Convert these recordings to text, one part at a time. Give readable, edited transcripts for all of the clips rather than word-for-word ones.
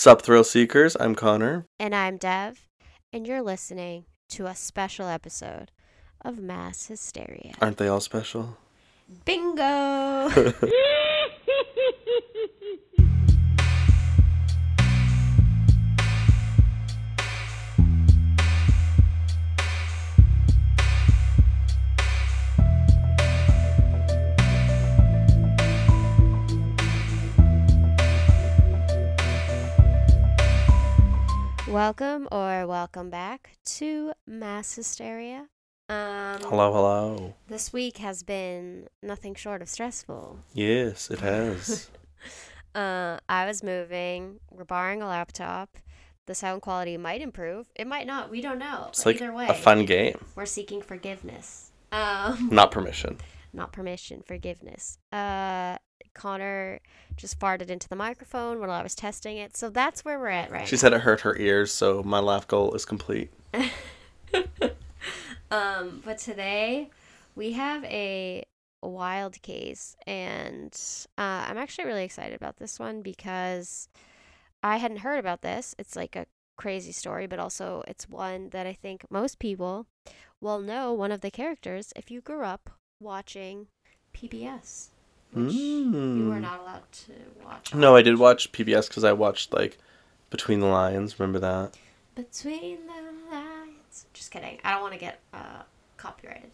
Sup, Thrill Seekers. I'm Connor. And I'm Dev. And you're listening to a special episode of Mass Hysteria. Aren't they all special? Bingo! Welcome or welcome back to Mass Hysteria. Hello. This week has been nothing short of stressful. Yes, it has. I was moving. We're borrowing a laptop. The sound quality might improve. It might not. We don't know. It's like either way, a fun game. We're seeking forgiveness. Not permission. Not permission. Forgiveness. Connor just farted into the microphone while I was testing it. So that's where we're at right now. She said it hurt her ears, so my laugh goal is complete. But today we have a wild case, and I'm actually really excited about this one because I hadn't heard about this. It's like a crazy story, but also it's one that I think most people will know one of the characters if you grew up watching PBS. Which you were not allowed to watch. No, I did watch PBS because I watched, like, Between the Lions. Remember that? Between the Lions. Just kidding. I don't want to get copyrighted.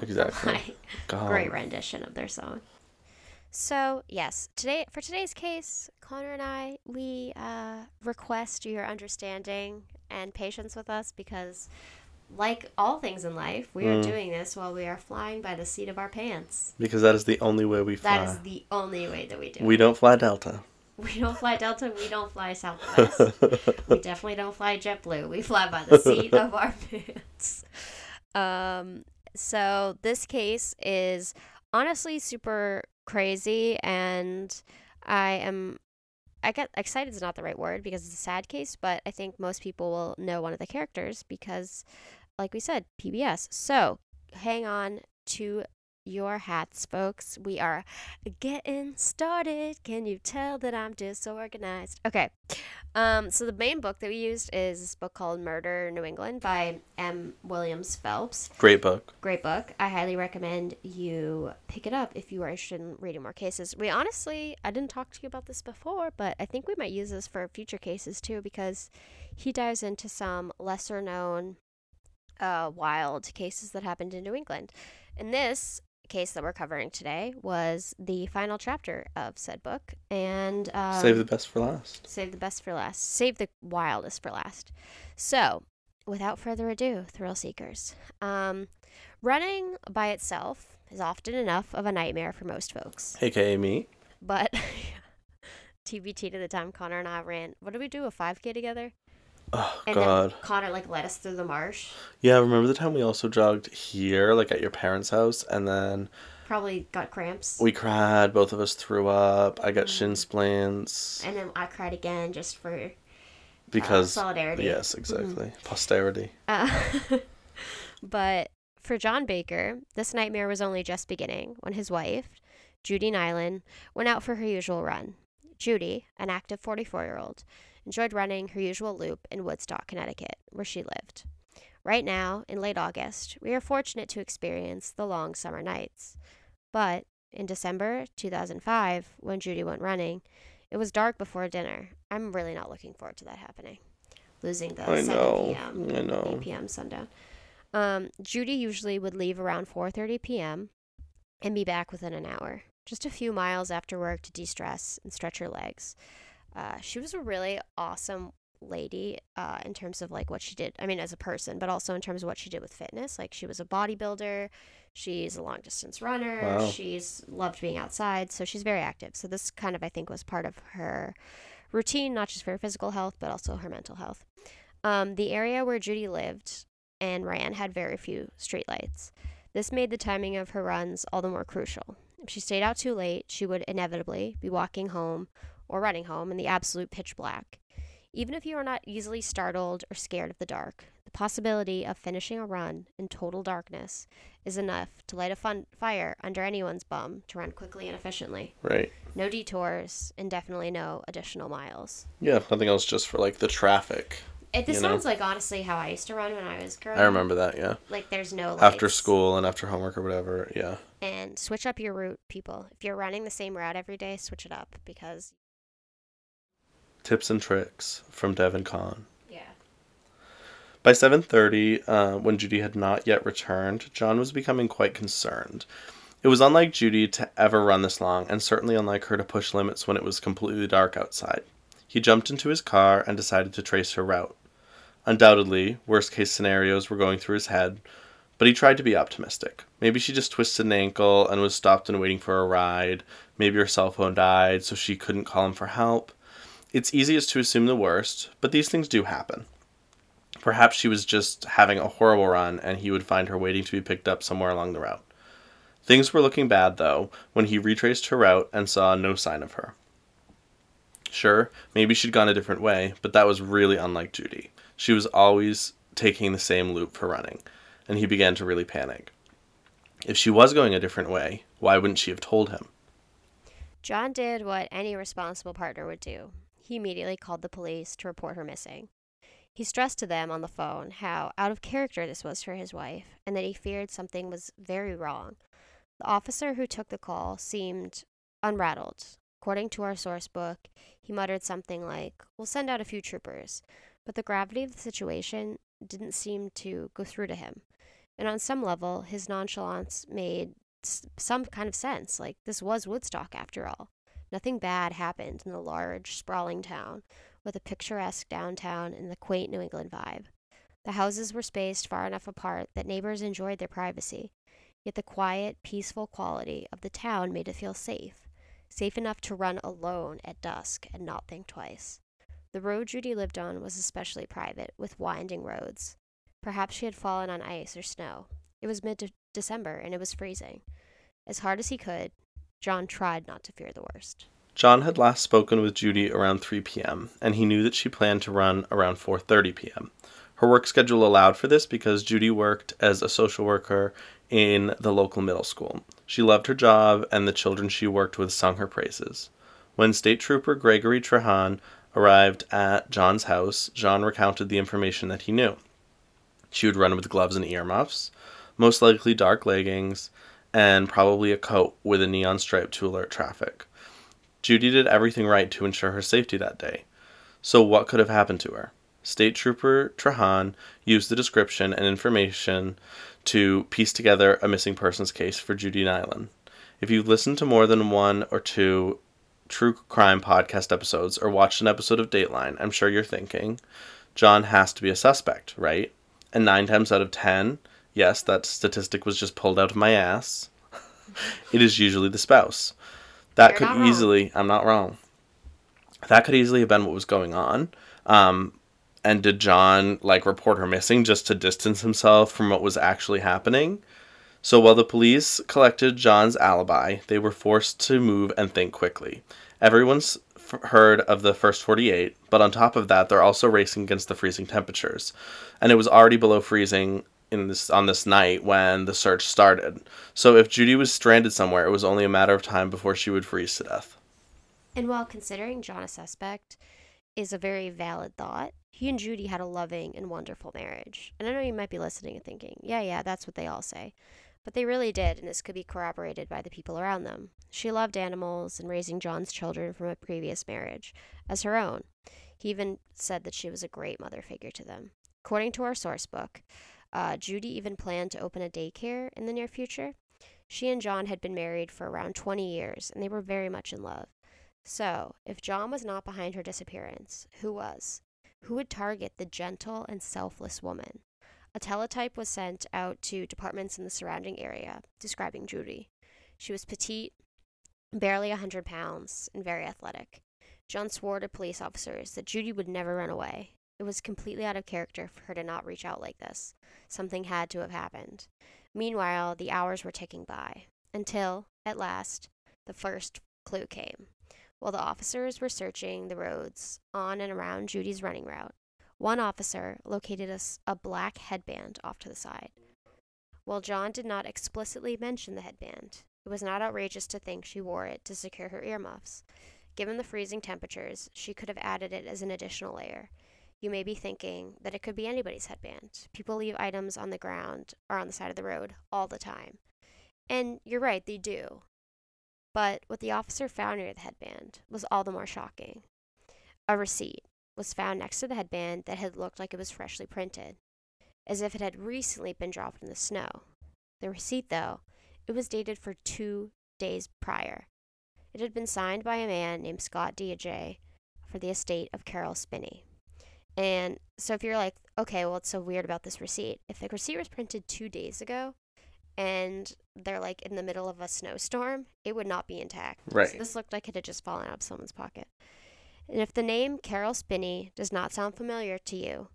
Exactly. Great rendition of their song. So, yes. For today's case, Connor and I, we request your understanding and patience with us because, like all things in life, we are doing this while we are flying by the seat of our pants. Because that is the only way we fly. That is the only way that we do it. We don't fly Delta. We don't fly Delta. We don't fly Southwest. We definitely don't fly JetBlue. We fly by the seat of our pants. So this case is honestly super crazy, and I get excited is not the right word because it's a sad case, but I think most people will know one of the characters because, like we said, PBS. So hang on to your hats, folks. We are getting started. Can you tell that I'm disorganized? Okay. So the main book that we used is this book called Murder, New England by M. Williams Phelps. Great book. I highly recommend you pick it up if you are interested in reading more cases. I didn't talk to you about this before, but I think we might use this for future cases too because he dives into some lesser known wild cases that happened in New England. And this case that we're covering today was the final chapter of said book, and save the best for last. Save the wildest for last. So, without further ado, thrill seekers, running by itself is often enough of a nightmare for most folks, aka me. But TBT to the time Connor and I ran. What did we do? A 5K together? Oh, and God. Then Connor, led us through the marsh. Yeah, I remember the time we also jogged here, at your parents' house, and then probably got cramps. We cried. Both of us threw up. I got shin splints. And then I cried again just for solidarity. Yes, exactly. Mm-hmm. Posterity. But for John Baker, this nightmare was only just beginning when his wife, Judy Nilan, went out for her usual run. Judy, an active 44-year-old, enjoyed running her usual loop in Woodstock, Connecticut, where she lived. Right now, in late August, we are fortunate to experience the long summer nights. But in December 2005, when Judy went running, it was dark before dinner. I'm really not looking forward to that happening. Losing the 7 p.m. sundown. Judy usually would leave around 4:30 p.m. and be back within an hour, just a few miles after work to de-stress and stretch her legs. She was a really awesome lady in terms of what she did. I mean, as a person, but also in terms of what she did with fitness. She was a bodybuilder. She's a long distance runner. Wow. She's loved being outside. So she's very active. So this kind of, I think, was part of her routine, not just for her physical health, but also her mental health. The area where Judy lived and ran had very few streetlights. This made the timing of her runs all the more crucial. If she stayed out too late, she would inevitably be walking home or running home in the absolute pitch black. Even if you are not easily startled or scared of the dark, the possibility of finishing a run in total darkness is enough to light a fire under anyone's bum to run quickly and efficiently. Right. No detours and definitely no additional miles. Yeah, nothing else just for, like, the traffic. This sounds like, honestly, how I used to run when I was growing up. I remember that, yeah. Like, there's no lights. After school and after homework or whatever, yeah. And switch up your route, people. If you're running the same route every day, switch it up, because... Tips and tricks from Devin Kahn. Yeah. By 7:30, when Judy had not yet returned, John was becoming quite concerned. It was unlike Judy to ever run this long, and certainly unlike her to push limits when it was completely dark outside. He jumped into his car and decided to trace her route. Undoubtedly, worst-case scenarios were going through his head, but he tried to be optimistic. Maybe she just twisted an ankle and was stopped and waiting for a ride. Maybe her cell phone died, so she couldn't call him for help. It's easiest to assume the worst, but these things do happen. Perhaps she was just having a horrible run, and he would find her waiting to be picked up somewhere along the route. Things were looking bad, though, when he retraced her route and saw no sign of her. Sure, maybe she'd gone a different way, but that was really unlike Judy. She was always taking the same loop for running, and he began to really panic. If she was going a different way, why wouldn't she have told him? John did what any responsible partner would do. He immediately called the police to report her missing. He stressed to them on the phone how out of character this was for his wife, and that he feared something was very wrong. The officer who took the call seemed unrattled. According to our source book, he muttered something like, "We'll send out a few troopers," but the gravity of the situation didn't seem to go through to him. And on some level, his nonchalance made some kind of sense, like this was Woodstock after all. Nothing bad happened in the large, sprawling town, with a picturesque downtown and the quaint New England vibe. The houses were spaced far enough apart that neighbors enjoyed their privacy, yet the quiet, peaceful quality of the town made it feel safe. Safe enough to run alone at dusk and not think twice. The road Judy lived on was especially private, with winding roads. Perhaps she had fallen on ice or snow. It was mid-December, and it was freezing. As hard as he could, John tried not to fear the worst. John had last spoken with Judy around 3 p.m., and he knew that she planned to run around 4:30 p.m. Her work schedule allowed for this because Judy worked as a social worker in the local middle school. She loved her job, and the children she worked with sung her praises. When State Trooper Gregory Trehan arrived at John's house, John recounted the information that he knew. She would run with gloves and earmuffs, most likely dark leggings, and probably a coat with a neon stripe to alert traffic. Judy did everything right to ensure her safety that day. So what could have happened to her? State Trooper Trehan used the description and information to piece together a missing persons case for Judy Nilan. If you've listened to more than one or two true crime podcast episodes or watched an episode of Dateline, I'm sure you're thinking, John has to be a suspect, right? And 9 times out of 10, yes, that statistic was just pulled out of my ass, it is usually the spouse. I'm not wrong. That could easily have been what was going on. And did John, report her missing just to distance himself from what was actually happening? So while the police collected John's alibi, they were forced to move and think quickly. Everyone's heard of the first 48, but on top of that, they're also racing against the freezing temperatures. And it was already below freezing on this night when the search started. So if Judy was stranded somewhere, it was only a matter of time before she would freeze to death. And while considering John a suspect is a very valid thought, he and Judy had a loving and wonderful marriage. And I know you might be listening and thinking, yeah, that's what they all say. But they really did, and this could be corroborated by the people around them. She loved animals and raising John's children from a previous marriage as her own. He even said that she was a great mother figure to them. According to our source book, Judy even planned to open a daycare in the near future. She and John had been married for around 20 years, and they were very much in love. So, if John was not behind her disappearance, who was? Who would target the gentle and selfless woman? A teletype was sent out to departments in the surrounding area, describing Judy. She was petite, barely 100 pounds, and very athletic. John swore to police officers that Judy would never run away. It was completely out of character for her to not reach out like this. Something had to have happened. Meanwhile, the hours were ticking by, until, at last, the first clue came. While the officers were searching the roads on and around Judy's running route, One officer located a black headband off to the side. While John did not explicitly mention the headband, it was not outrageous to think she wore it to secure her earmuffs. Given the freezing temperatures, she could have added it as an additional layer. You may be thinking that it could be anybody's headband. People leave items on the ground or on the side of the road all the time. And you're right, they do. But what the officer found near the headband was all the more shocking. A receipt was found next to the headband that had looked like it was freshly printed, as if it had recently been dropped in the snow. The receipt, though, it was dated for 2 days prior. It had been signed by a man named Scott DeAJ for the estate of Carroll Spinney. And so if you're like, okay, well, it's so weird about this receipt. If the receipt was printed 2 days ago and they're like in the middle of a snowstorm, it would not be intact. Right. So this looked like it had just fallen out of someone's pocket. And if the name Carroll Spinney does not sound familiar to you,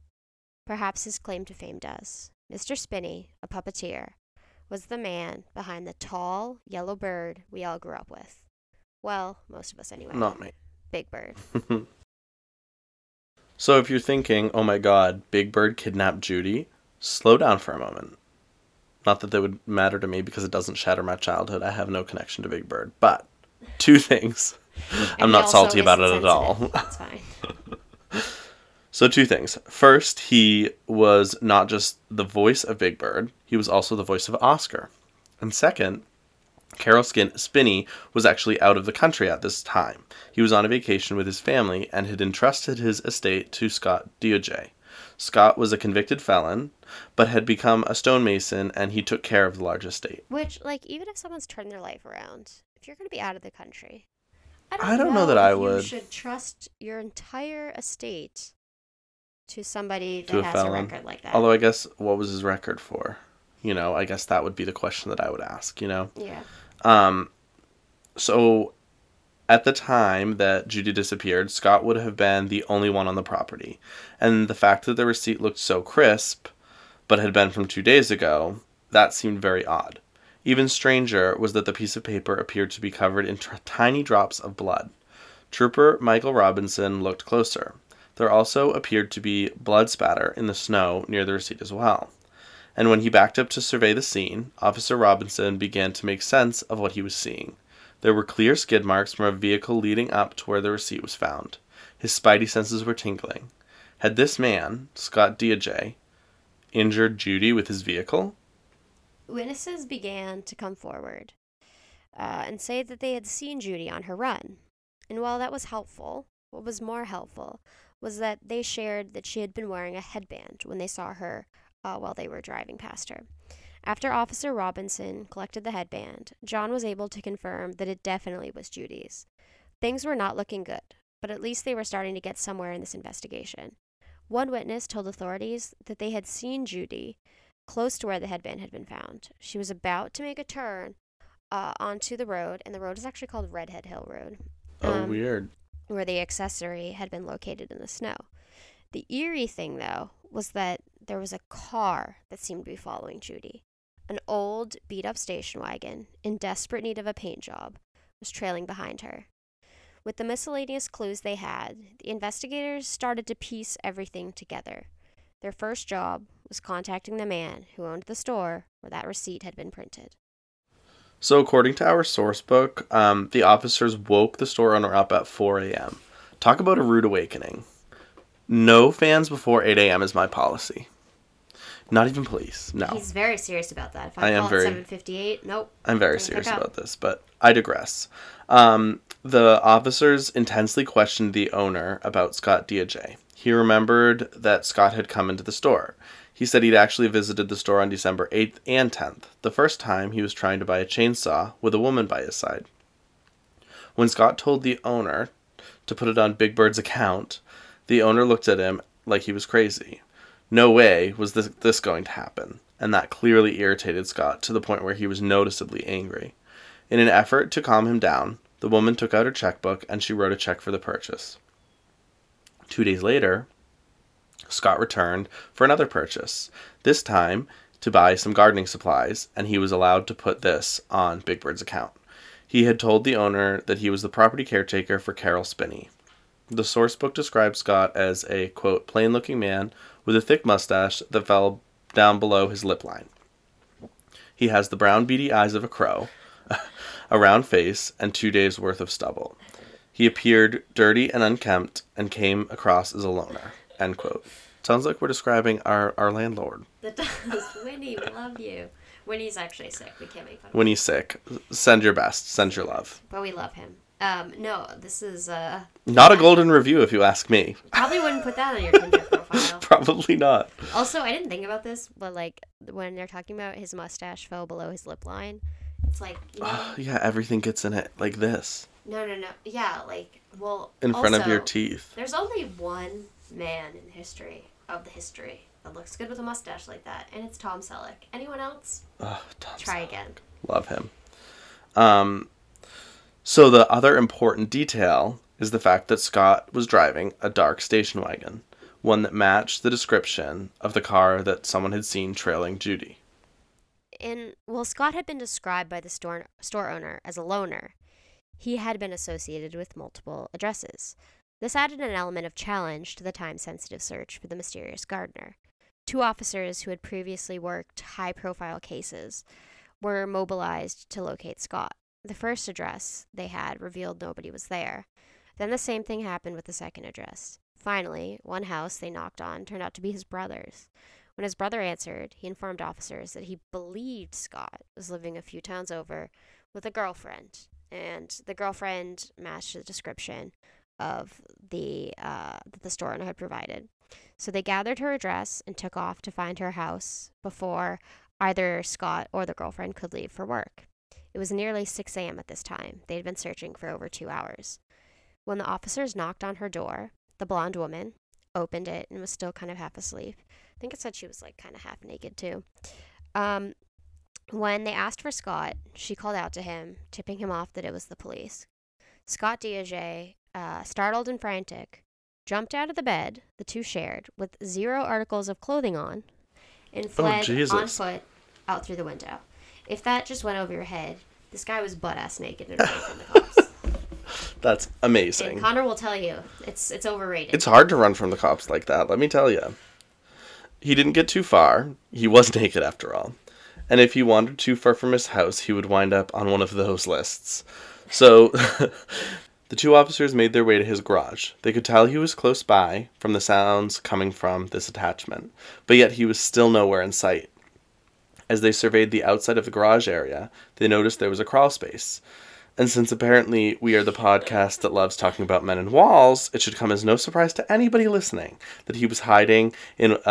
perhaps his claim to fame does. Mr. Spinney, a puppeteer, was the man behind the tall yellow bird we all grew up with. Well, most of us anyway. Not me. Big Bird. So if you're thinking, oh my god, Big Bird kidnapped Judy, slow down for a moment. Not that that would matter to me because it doesn't shatter my childhood. I have no connection to Big Bird. But two things. I'm not salty about it at all. That's fine. So two things. First, he was not just the voice of Big Bird. He was also the voice of Oscar. And second, Carroll Spinney was actually out of the country at this time. He was on a vacation with his family and had entrusted his estate to Scott DeAJ. Scott was a convicted felon, but had become a stonemason, and he took care of the large estate. Which, like, even if someone's turned their life around, if you're going to be out of the country, I don't know that I would. You should trust your entire estate to somebody that has a record like that. Although I guess, what was his record for? You know, I guess that would be the question that I would ask, you know? Yeah. So, at the time that Judy disappeared, Scott would have been the only one on the property. And the fact that the receipt looked so crisp, but had been from 2 days ago, that seemed very odd. Even stranger was that the piece of paper appeared to be covered in tiny drops of blood. Trooper Michael Robinson looked closer. There also appeared to be blood spatter in the snow near the receipt as well. And when he backed up to survey the scene, Officer Robinson began to make sense of what he was seeing. There were clear skid marks from a vehicle leading up to where the receipt was found. His spidey senses were tingling. Had this man, Scott DeAJ, injured Judy with his vehicle? Witnesses began to come forward and say that they had seen Judy on her run. And while that was helpful, what was more helpful was that they shared that she had been wearing a headband when they saw her while they were driving past her. After Officer Robinson collected the headband, John was able to confirm that it definitely was Judy's. Things were not looking good, but at least they were starting to get somewhere in this investigation. One witness told authorities that they had seen Judy close to where the headband had been found. She was about to make a turn onto the road, and the road is actually called Redhead Hill Road. Oh, weird. Where the accessory had been located in the snow. The eerie thing, though, was that there was a car that seemed to be following Judy. An old, beat-up station wagon, in desperate need of a paint job, was trailing behind her. With the miscellaneous clues they had, the investigators started to piece everything together. Their first job was contacting the man who owned the store where that receipt had been printed. So according to our source book, the officers woke the store owner up at 4 a.m. Talk about a rude awakening. No fans before 8 a.m. is my policy. Not even police, no. He's very serious about that. If I call at 7:58, nope. I'm very serious about this, but I digress. The officers intensely questioned the owner about Scott DeAJ. He remembered that Scott had come into the store. He said he'd actually visited the store on December 8th and 10th, the first time he was trying to buy a chainsaw with a woman by his side. When Scott told the owner to put it on Big Bird's account, the owner looked at him like he was crazy. No way was this going to happen, and that clearly irritated Scott to the point where he was noticeably angry. In an effort to calm him down, the woman took out her checkbook and she wrote a check for the purchase. 2 days later, Scott returned for another purchase, this time to buy some gardening supplies, and he was allowed to put this on Big Bird's account. He had told the owner that he was the property caretaker for Carroll Spinney. The source book describes Scott as a, quote, plain-looking man with a thick mustache that fell down below his lip line. He has the brown beady eyes of a crow, a round face, and 2 days' worth of stubble. He appeared dirty and unkempt and came across as a loner, end quote. Sounds like we're describing our landlord. That does. Winnie, we love you. Winnie's actually sick. We can't make fun of him. When he's sick, send your best. Send your love. But we love him. No, this is... not a golden review, if you ask me. Probably wouldn't put that on your Tinder profile. Probably not. Also, I didn't think about this, but, like, when they're talking about his mustache fell below his lip line, it's like... You know, yeah, everything gets in it like this. No. Yeah, like, well, in front also, of your teeth. There's only one man in history that looks good with a mustache like that, and it's Tom Selleck. Anyone else? Oh, Tom Selleck. Again. Love him. So the other important detail is the fact that Scott was driving a dark station wagon, one that matched the description of the car that someone had seen trailing Judy. Well, Scott had been described by the store owner as a loner. He had been associated with multiple addresses. This added an element of challenge to the time-sensitive search for the mysterious gardener. Two officers who had previously worked high-profile cases were mobilized to locate Scott. The first address they had revealed nobody was there. Then the same thing happened with the second address. Finally, one house they knocked on turned out to be his brother's. When his brother answered, he informed officers that he believed Scott was living a few towns over with a girlfriend, and the girlfriend matched the description of that the store owner had provided. So they gathered her address and took off to find her house before either Scott or the girlfriend could leave for work. It was nearly 6 a.m. at this time. They had been searching for over 2 hours. When the officers knocked on her door, the blonde woman opened it and was still kind of half asleep. I think it said she was, like, kind of half naked, too. When they asked for Scott, she called out to him, tipping him off that it was the police. Scott DeAJ, startled and frantic, jumped out of the bed the two shared with 0 articles of clothing on and fled on foot out through the window. If that just went over your head, this guy was butt-ass naked and away from the cops. That's amazing. And Connor will tell you, it's overrated. It's hard to run from the cops like that, let me tell you. He didn't get too far. He was naked after all. And if he wandered too far from his house, he would wind up on one of those lists. So the two officers made their way to his garage. They could tell he was close by from the sounds coming from this attachment, but yet he was still nowhere in sight. As they surveyed the outside of the garage area, they noticed there was a crawl space. And since apparently we are the podcast that loves talking about men and walls, it should come as no surprise to anybody listening that he was hiding in this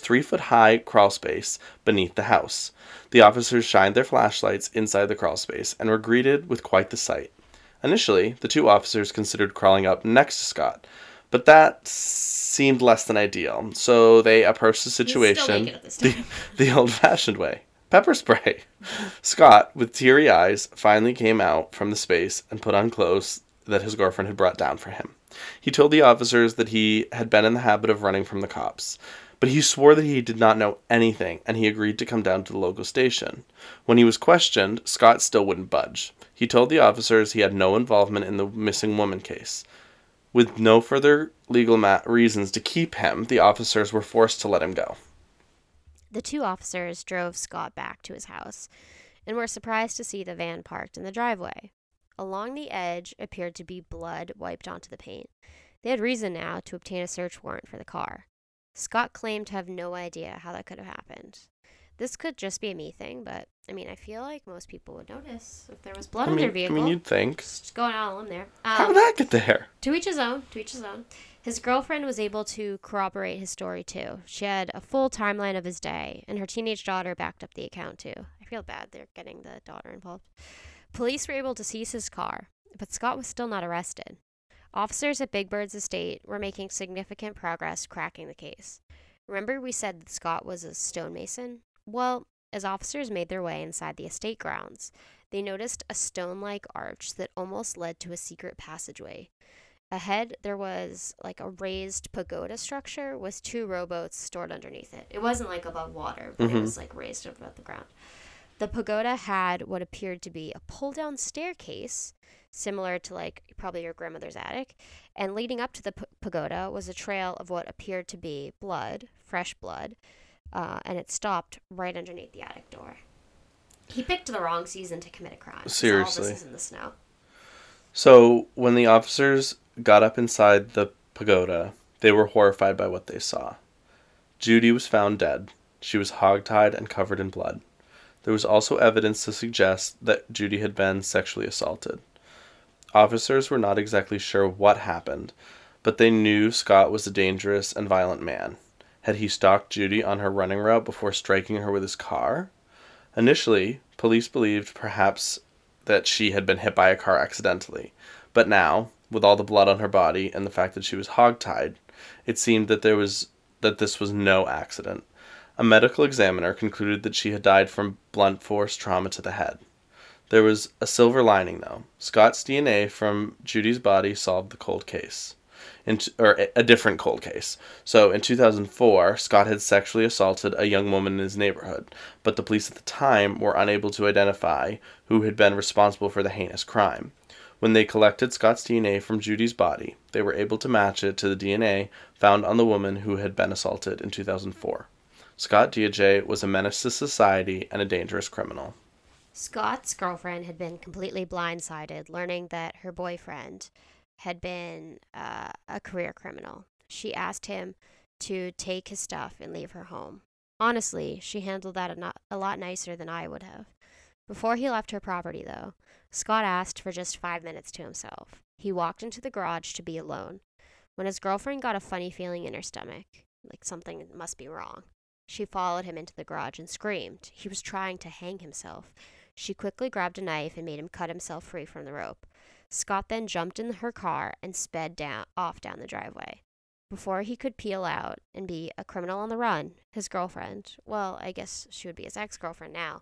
3-foot-high crawl space beneath the house. The officers shined their flashlights inside the crawl space and were greeted with quite the sight. Initially, the two officers considered crawling up next to Scott, but that seemed less than ideal, so they approached the situation the old-fashioned way. Pepper spray. Scott, with teary eyes, finally came out from the space and put on clothes that his girlfriend had brought down for him. He told the officers that he had been in the habit of running from the cops, but he swore that he did not know anything, and he agreed to come down to the local station. When he was questioned, Scott still wouldn't budge. He told the officers he had no involvement in the missing woman case. With no further legal reasons to keep him, the officers were forced to let him go. The two officers drove Scott back to his house and were surprised to see the van parked in the driveway. Along the edge appeared to be blood wiped onto the paint. They had reason now to obtain a search warrant for the car. Scott claimed to have no idea how that could have happened. This could just be a me thing, but, I mean, I feel like most people would notice if there was blood on their vehicle. I mean, you'd think. Just going out on there. How did that get there? To each his own. To each his own. His girlfriend was able to corroborate his story, too. She had a full timeline of his day, and her teenage daughter backed up the account, too. I feel bad they're getting the daughter involved. Police were able to seize his car, but Scott was still not arrested. Officers at Big Bird's estate were making significant progress cracking the case. Remember we said that Scott was a stonemason? Well, as officers made their way inside the estate grounds, they noticed a stone-like arch that almost led to a secret passageway. Ahead, there was like a raised pagoda structure with 2 rowboats stored underneath it. It wasn't like above water, but it was like raised above the ground. The pagoda had what appeared to be a pull-down staircase, similar to, like, probably your grandmother's attic, and leading up to the pagoda was a trail of what appeared to be blood, fresh blood, and it stopped right underneath the attic door. He picked the wrong season to commit a crime. Seriously. All this is in the snow. So, when the officers got up inside the pagoda, they were horrified by what they saw. Judy was found dead. She was hogtied and covered in blood. There was also evidence to suggest that Judy had been sexually assaulted. Officers were not exactly sure what happened, but they knew Scott was a dangerous and violent man. Had he stalked Judy on her running route before striking her with his car? Initially, police believed perhaps that she had been hit by a car accidentally, but now, with all the blood on her body and the fact that she was hogtied, it seemed that this was no accident. A medical examiner concluded that she had died from blunt force trauma to the head. There was a silver lining, though. Scott's DNA from Judy's body solved the cold case, or a different cold case. So in 2004, Scott had sexually assaulted a young woman in his neighborhood, but the police at the time were unable to identify who had been responsible for the heinous crime. When they collected Scott's DNA from Judy's body, they were able to match it to the DNA found on the woman who had been assaulted in 2004. Scott DeAJ was a menace to society and a dangerous criminal. Scott's girlfriend had been completely blindsided, learning that her boyfriend had been a career criminal. She asked him to take his stuff and leave her home. Honestly, she handled that a lot nicer than I would have. Before he left her property, though, Scott asked for just 5 minutes to himself. He walked into the garage to be alone, when his girlfriend got a funny feeling in her stomach, like something must be wrong. She followed him into the garage and screamed. He was trying to hang himself. She quickly grabbed a knife and made him cut himself free from the rope. Scott then jumped in her car and sped off down the driveway. Before he could peel out and be a criminal on the run, his girlfriend, well, I guess she would be his ex-girlfriend now,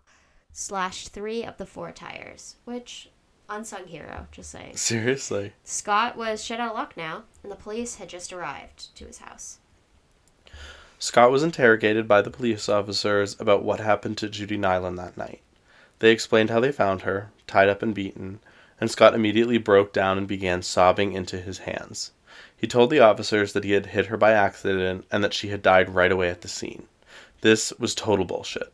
slashed 3 of the 4 tires, which, unsung hero, just saying. Seriously. Scott was shit out of luck now, and the police had just arrived to his house. Scott was interrogated by the police officers about what happened to Judy Nilan that night. They explained how they found her, tied up and beaten, and Scott immediately broke down and began sobbing into his hands. He told the officers that he had hit her by accident and that she had died right away at the scene. This was total bullshit.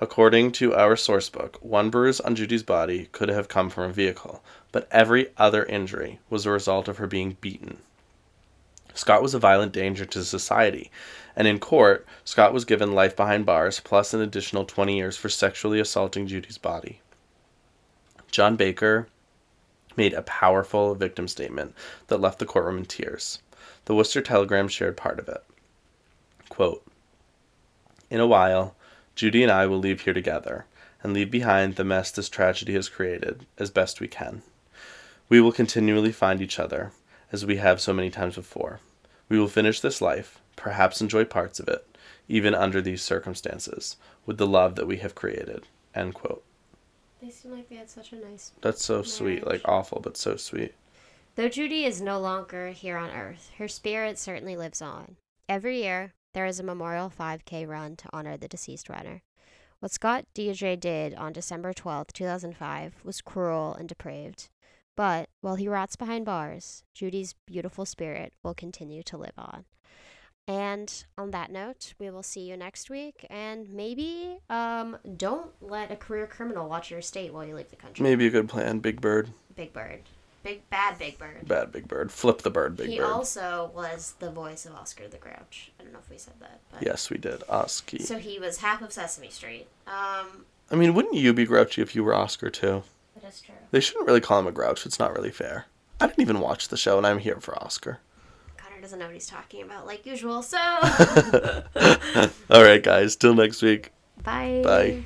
According to our sourcebook, 1 bruise on Judy's body could have come from a vehicle, but every other injury was a result of her being beaten. Scott was a violent danger to society, and in court, Scott was given life behind bars plus an additional 20 years for sexually assaulting Judy's body. John Baker made a powerful victim statement that left the courtroom in tears. The Worcester Telegram shared part of it. Quote, "In a while, Judy and I will leave here together and leave behind the mess this tragedy has created as best we can. We will continually find each other, as we have so many times before. We will finish this life, perhaps enjoy parts of it, even under these circumstances, with the love that we have created." End quote. They seem like they had such a nice That's so marriage. Sweet, like awful, but so sweet. Though Judy is no longer here on Earth, her spirit certainly lives on. Every year, there is a memorial 5K run to honor the deceased runner. What Scott DeAJ did on December 12, 2005 was cruel and depraved. But while he rots behind bars, Judy's beautiful spirit will continue to live on. And on that note, we will see you next week. And maybe don't let a career criminal watch your estate while you leave the country. Maybe a good plan, Big Bird. Big Bird. Bad Big Bird. Flip the bird, Big Bird. He also was the voice of Oscar the Grouch. I don't know if we said that. But... yes, we did. Osky. So he was half of Sesame Street. I mean, wouldn't you be grouchy if you were Oscar, too? That is true. They shouldn't really call him a grouch. It's not really fair. I didn't even watch the show, and I'm here for Oscar. Connor doesn't know what he's talking about, like usual, so... All right, guys. Till next week. Bye. Bye.